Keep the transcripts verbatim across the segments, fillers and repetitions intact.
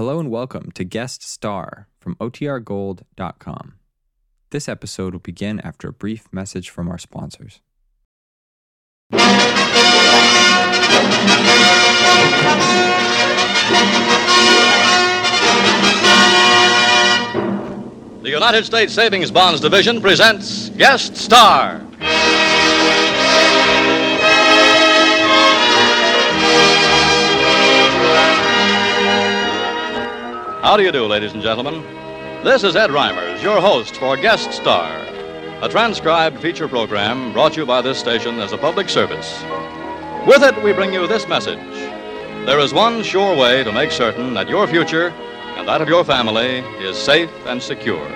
Hello and welcome to Guest Star from O T R Gold dot com. This episode will begin after a brief message from our sponsors. The United States Savings Bonds Division presents Guest Star. How do you do, ladies and gentlemen? This is Ed Reimers, your host for Guest Star, a transcribed feature program brought you by this station as a public service. With it, we bring you this message. There is one sure way to make certain that your future and that of your family is safe and secure,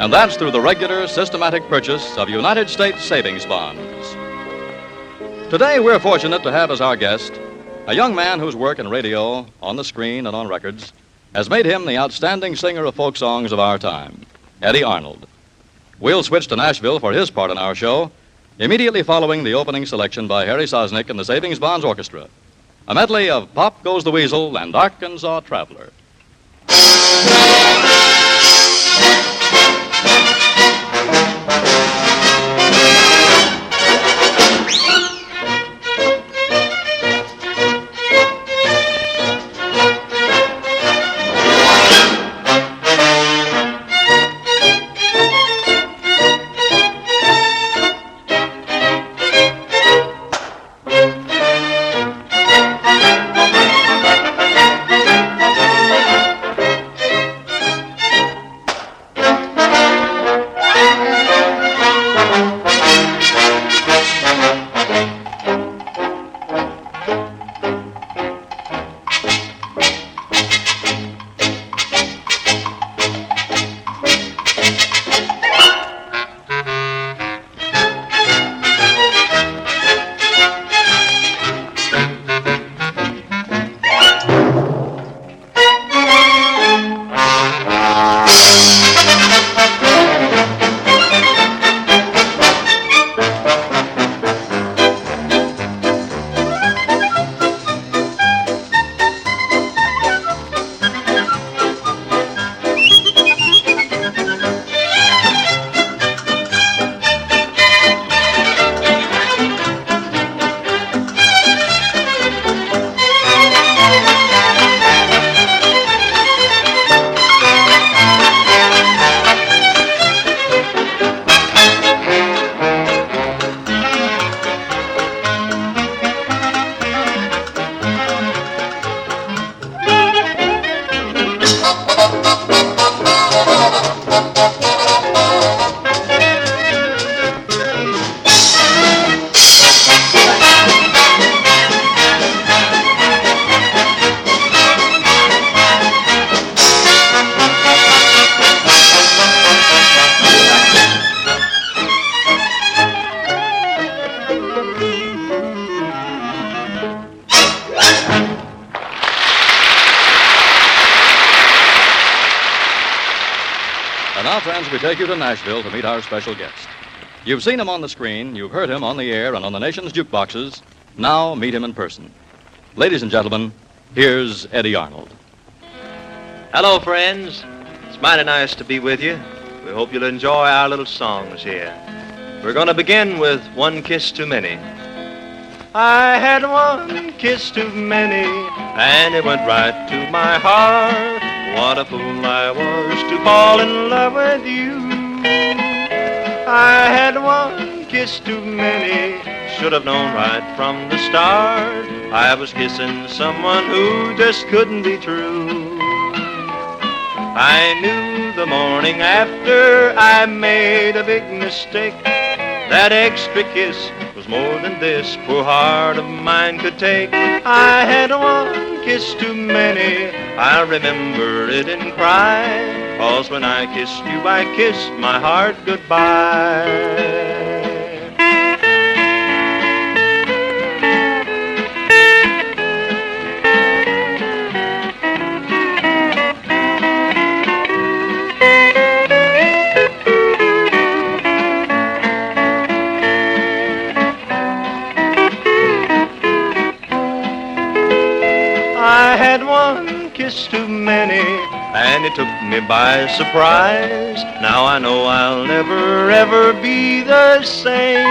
and that's through the regular, systematic purchase of United States savings bonds. Today, we're fortunate to have as our guest a young man whose work in radio, on the screen, and on records has made him the outstanding singer of folk songs of our time, Eddie Arnold. We'll switch to Nashville for his part in our show, immediately following the opening selection by Harry Sosnick and the Savings Bonds Orchestra, a medley of Pop Goes the Weasel and Arkansas Traveler. We take you to Nashville to meet our special guest. You've seen him on the screen, you've heard him on the air and on the nation's jukeboxes. Now meet him in person. Ladies and gentlemen, here's Eddie Arnold. Hello, friends. It's mighty nice to be with you. We hope you'll enjoy our little songs here. We're going to begin with One Kiss Too Many. I had one kiss too many, and it went right to my heart. What a fool I was to fall in love with you. I had one kiss too many, should have known right from the start. I was kissing someone who just couldn't be true. I knew the morning after I made a big mistake. That extra kiss was more than this poor heart of mine could take. I had one kiss too many, I remember it and cry, 'cause when I kissed you, I kissed my heart goodbye. Kiss too many. penny, and it took me by surprise. Now I know I'll never, ever be the same.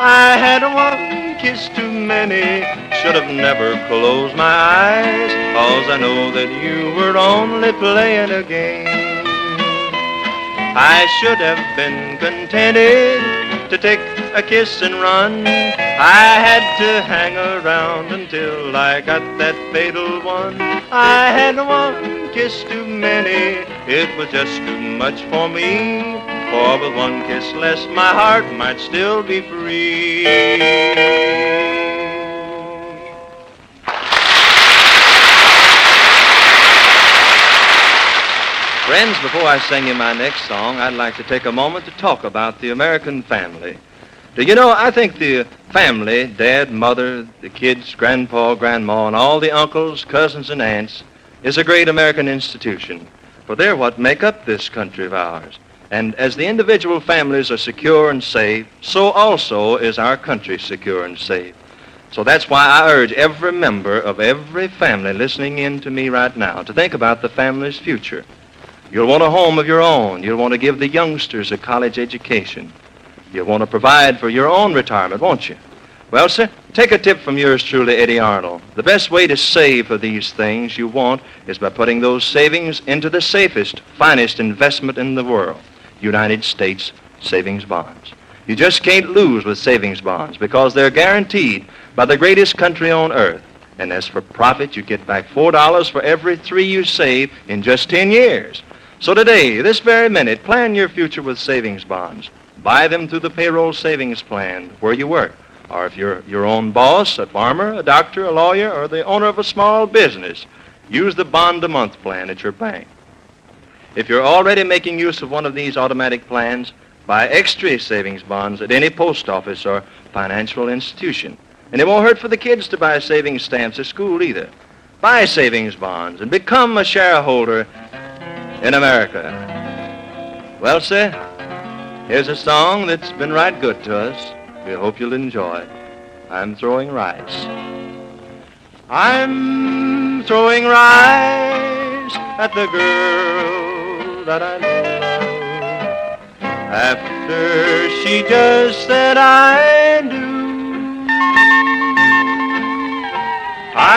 I had one kiss too many, should have never closed my eyes, 'cause I know that you were only playing a game. I should have been contented to take a kiss and run. I had to hang around until I got that fatal one. I had one kiss too many, it was just too much for me, for with one kiss less my heart might still be free. Friends, before I sing you my next song, I'd like to take a moment to talk about the American family. Do you know, I think the family, dad, mother, the kids, grandpa, grandma, and all the uncles, cousins, and aunts, is a great American institution, for they're what make up this country of ours. And as the individual families are secure and safe, so also is our country secure and safe. So that's why I urge every member of every family listening in to me right now to think about the family's future. You'll want a home of your own. You'll want to give the youngsters a college education. You'll want to provide for your own retirement, won't you? Well, sir, take a tip from yours truly, Eddie Arnold. The best way to save for these things you want is by putting those savings into the safest, finest investment in the world, United States savings bonds. You just can't lose with savings bonds because they're guaranteed by the greatest country on earth. And as for profit, you get back four dollars for every three you save in just ten years. So today, this very minute, plan your future with savings bonds. Buy them through the payroll savings plan where you work, or if you're your own boss, a farmer, a doctor, a lawyer, or the owner of a small business, use the bond-a-month plan at your bank. If you're already making use of one of these automatic plans, buy extra savings bonds at any post office or financial institution. And it won't hurt for the kids to buy savings stamps at school either. Buy savings bonds and become a shareholder in America. Well, sir, here's a song that's been right good to us. We hope you'll enjoy it. I'm throwing rice. I'm throwing rice at the girl that I love, after she just said I do.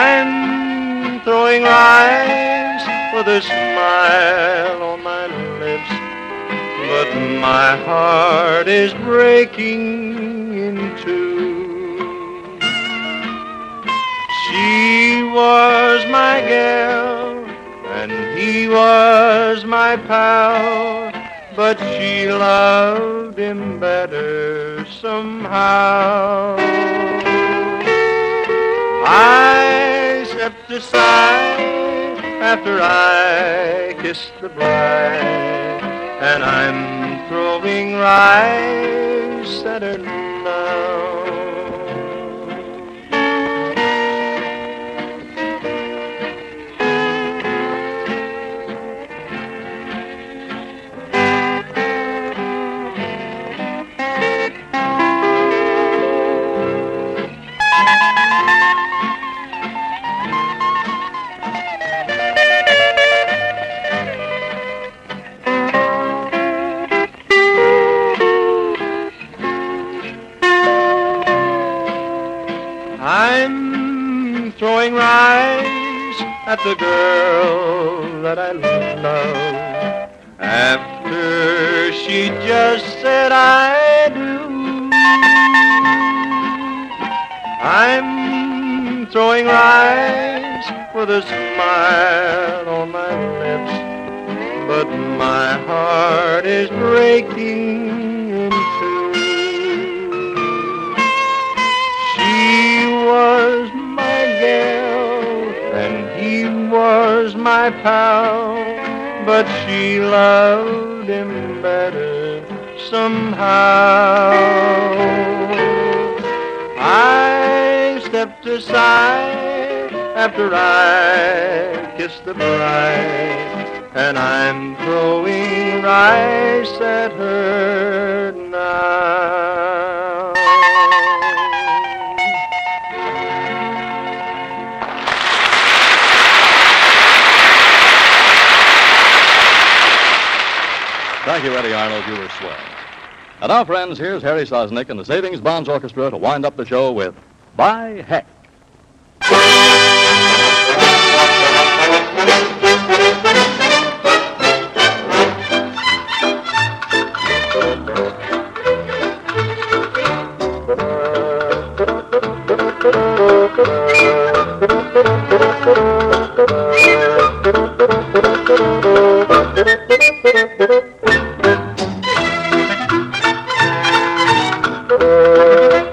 I'm throwing rice with a smile on my lips, but my heart is breaking in two. She was my gal, and he was my pal, but she loved him better somehow. I stepped aside after I kissed the bride, and I'm throwing rice at her at the girl that I love, after she just said I do. I'm throwing rice with a smile on my lips, but my heart is breaking in two. She was my girl, he was my pal, but she loved him better somehow. I stepped aside after I kissed the bride, and I'm throwing rice at her now. Thank you, Eddie Arnold. You were swell. And now, friends, here's Harry Sosnick and the Savings Bonds Orchestra to wind up the show with By Heck.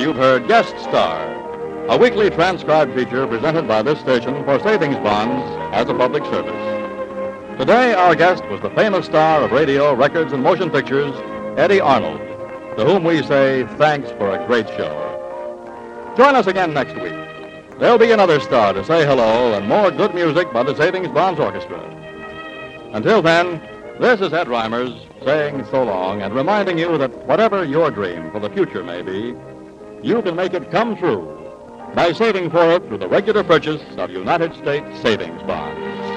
You've heard Guest Star, a weekly transcribed feature presented by this station for savings bonds as a public service. Today, our guest was the famous star of radio, records, and motion pictures, Eddie Arnold, to whom we say thanks for a great show. Join us again next week. There'll be another star to say hello and more good music by the Savings Bonds Orchestra. Until then, this is Ed Reimers saying so long and reminding you that whatever your dream for the future may be, you can make it come true by saving for it through the regular purchase of United States savings bonds.